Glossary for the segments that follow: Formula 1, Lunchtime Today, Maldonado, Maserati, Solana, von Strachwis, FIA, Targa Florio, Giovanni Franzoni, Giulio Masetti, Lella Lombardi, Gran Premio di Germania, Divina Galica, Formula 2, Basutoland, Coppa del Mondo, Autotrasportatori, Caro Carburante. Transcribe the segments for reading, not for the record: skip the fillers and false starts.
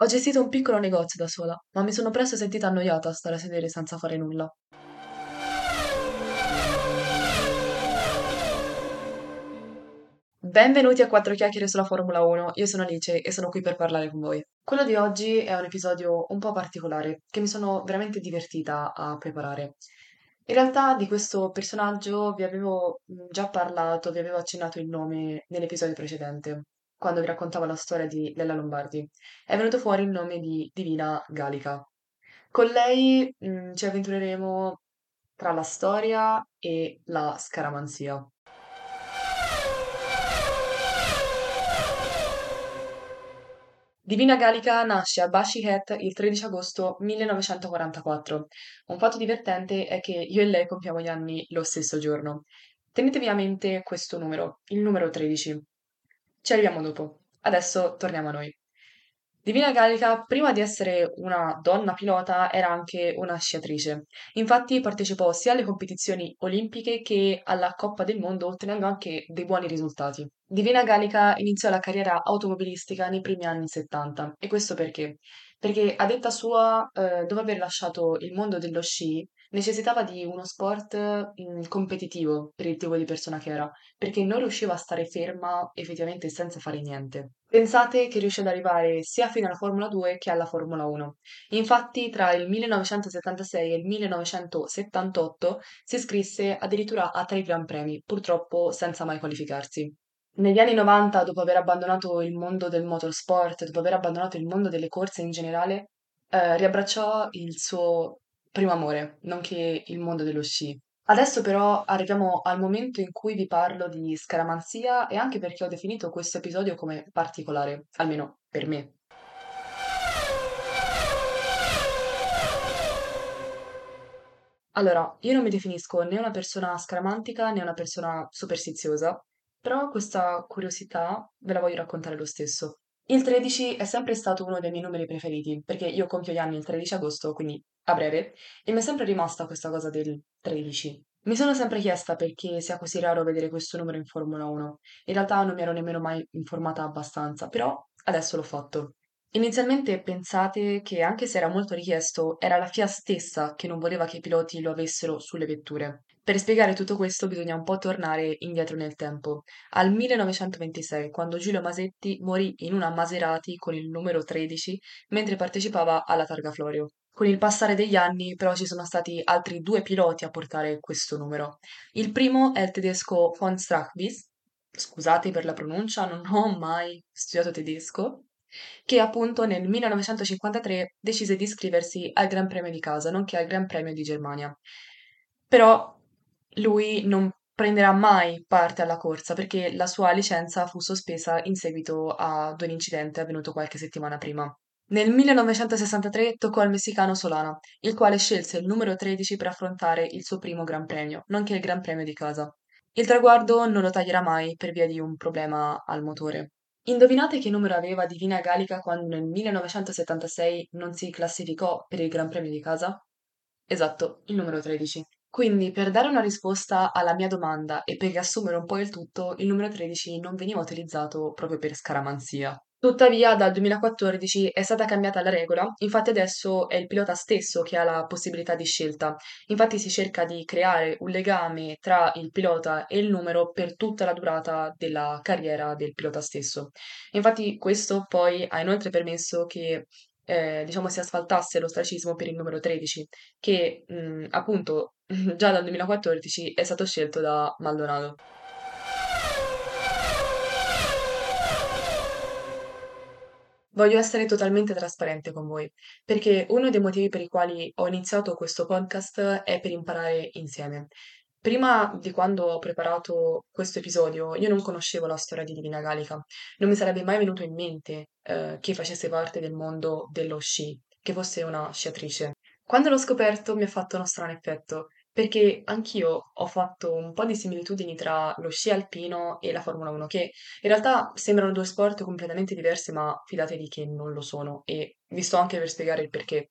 Ho gestito un piccolo negozio da sola, ma mi sono presto sentita annoiata a stare a sedere senza fare nulla. Benvenuti a 4 chiacchiere sulla Formula 1, io sono Alice e sono qui per parlare con voi. Quello di oggi è un episodio un po' particolare, che mi sono veramente divertita a preparare. In realtà di questo personaggio vi avevo già parlato, vi avevo accennato il nome nell'episodio precedente, quando vi raccontavo la storia di Lella Lombardi. È venuto fuori il nome di Divina Galica. Con lei ci avventureremo tra la storia e la scaramanzia. Divina Galica nasce a Basutoland il 13 agosto 1944. Un fatto divertente è che io e lei compiamo gli anni lo stesso giorno. Tenetevi a mente questo numero, il numero 13. Ci arriviamo dopo. Adesso torniamo a noi. Divina Galica, prima di essere una donna pilota, era anche una sciatrice. Infatti partecipò sia alle competizioni olimpiche che alla Coppa del Mondo, ottenendo anche dei buoni risultati. Divina Galica iniziò la carriera automobilistica nei primi anni 70. E questo perché? Perché a detta sua, dopo aver lasciato il mondo dello sci, necessitava di uno sport competitivo per il tipo di persona che era, perché non riusciva a stare ferma effettivamente senza fare niente. Pensate che riuscì ad arrivare sia fino alla Formula 2 che alla Formula 1. Infatti tra il 1976 e il 1978 si iscrisse addirittura a 3 Gran Premi, purtroppo senza mai qualificarsi. Negli anni 90, dopo aver abbandonato il mondo del motorsport, dopo aver abbandonato il mondo delle corse in generale, riabbracciò il suo primo amore, nonché il mondo dello sci. Adesso però arriviamo al momento in cui vi parlo di scaramanzia e anche perché ho definito questo episodio come particolare, almeno per me. Allora, io non mi definisco né una persona scaramantica né una persona superstiziosa, però questa curiosità ve la voglio raccontare lo stesso. Il 13 è sempre stato uno dei miei numeri preferiti, perché io compio gli anni il 13 agosto, quindi a breve, e mi è sempre rimasta questa cosa del 13. Mi sono sempre chiesta perché sia così raro vedere questo numero in Formula 1. In realtà non mi ero nemmeno mai informata abbastanza, però adesso l'ho fatto. Inizialmente pensate che, anche se era molto richiesto, era la FIA stessa che non voleva che i piloti lo avessero sulle vetture. Per spiegare tutto questo bisogna un po' tornare indietro nel tempo, al 1926, quando Giulio Masetti morì in una Maserati con il numero 13 mentre partecipava alla Targa Florio. Con il passare degli anni però ci sono stati altri 2 piloti a portare questo numero. Il primo è il tedesco von Strachwis, scusate per la pronuncia, non ho mai studiato tedesco, che appunto nel 1953 decise di iscriversi al Gran Premio di casa, nonché al Gran Premio di Germania. Però lui non prenderà mai parte alla corsa perché la sua licenza fu sospesa in seguito ad un incidente avvenuto qualche settimana prima. Nel 1963 toccò al messicano Solana, il quale scelse il numero 13 per affrontare il suo primo Gran Premio, nonché il Gran Premio di casa. Il traguardo non lo taglierà mai per via di un problema al motore. Indovinate che numero aveva Divina Galica quando nel 1976 non si classificò per il Gran Premio di casa? Esatto, il numero 13. Quindi, per dare una risposta alla mia domanda e per riassumere un po' il tutto, il numero 13 non veniva utilizzato proprio per scaramanzia. Tuttavia, dal 2014 è stata cambiata la regola, infatti adesso è il pilota stesso che ha la possibilità di scelta. Infatti si cerca di creare un legame tra il pilota e il numero per tutta la durata della carriera del pilota stesso. Infatti questo poi ha inoltre permesso che si asfaltasse lo stracismo per il numero 13, che appunto già dal 2014 è stato scelto da Maldonado. Voglio essere totalmente trasparente con voi, perché uno dei motivi per i quali ho iniziato questo podcast è per imparare insieme. Prima di quando ho preparato questo episodio, io non conoscevo la storia di Divina Galica. Non mi sarebbe mai venuto in mente che facesse parte del mondo dello sci, che fosse una sciatrice. Quando l'ho scoperto mi ha fatto uno strano effetto, perché anch'io ho fatto un po' di similitudini tra lo sci alpino e la Formula 1, che in realtà sembrano 2 sport completamente diversi, ma fidatevi che non lo sono, e vi sto anche per spiegare il perché.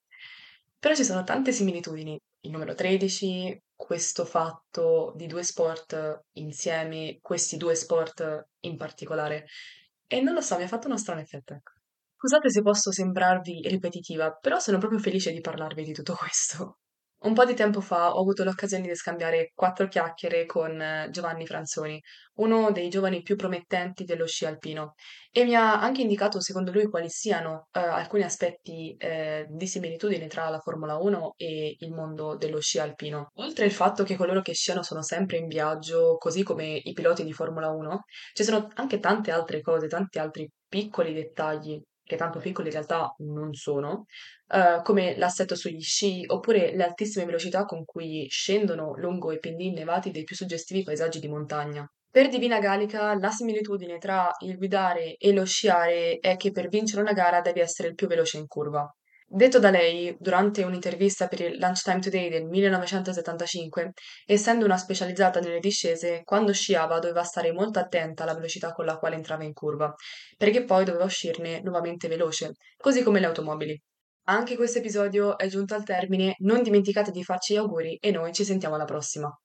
Però ci sono tante similitudini, il numero 13, questo fatto di 2 sport insieme, questi 2 sport in particolare, e non lo so, mi ha fatto uno strano effetto, ecco. Scusate se posso sembrarvi ripetitiva, però sono proprio felice di parlarvi di tutto questo. Un po' di tempo fa ho avuto l'occasione di scambiare 4 chiacchiere con Giovanni Franzoni, uno dei giovani più promettenti dello sci alpino, e mi ha anche indicato secondo lui quali siano alcuni aspetti di similitudine tra la Formula 1 e il mondo dello sci alpino. Oltre al fatto che coloro che sciano sono sempre in viaggio, così come i piloti di Formula 1, ci sono anche tante altre cose, tanti altri piccoli dettagli, che tanto piccoli in realtà non sono, come l'assetto sugli sci, oppure le altissime velocità con cui scendono lungo i pendii innevati dei più suggestivi paesaggi di montagna. Per Divina Galica la similitudine tra il guidare e lo sciare è che per vincere una gara devi essere il più veloce in curva. Detto da lei durante un'intervista per il Lunchtime Today del 1975, essendo una specializzata nelle discese, quando sciava doveva stare molto attenta alla velocità con la quale entrava in curva, perché poi doveva uscirne nuovamente veloce, così come le automobili. Anche questo episodio è giunto al termine, non dimenticate di farci gli auguri e noi ci sentiamo alla prossima.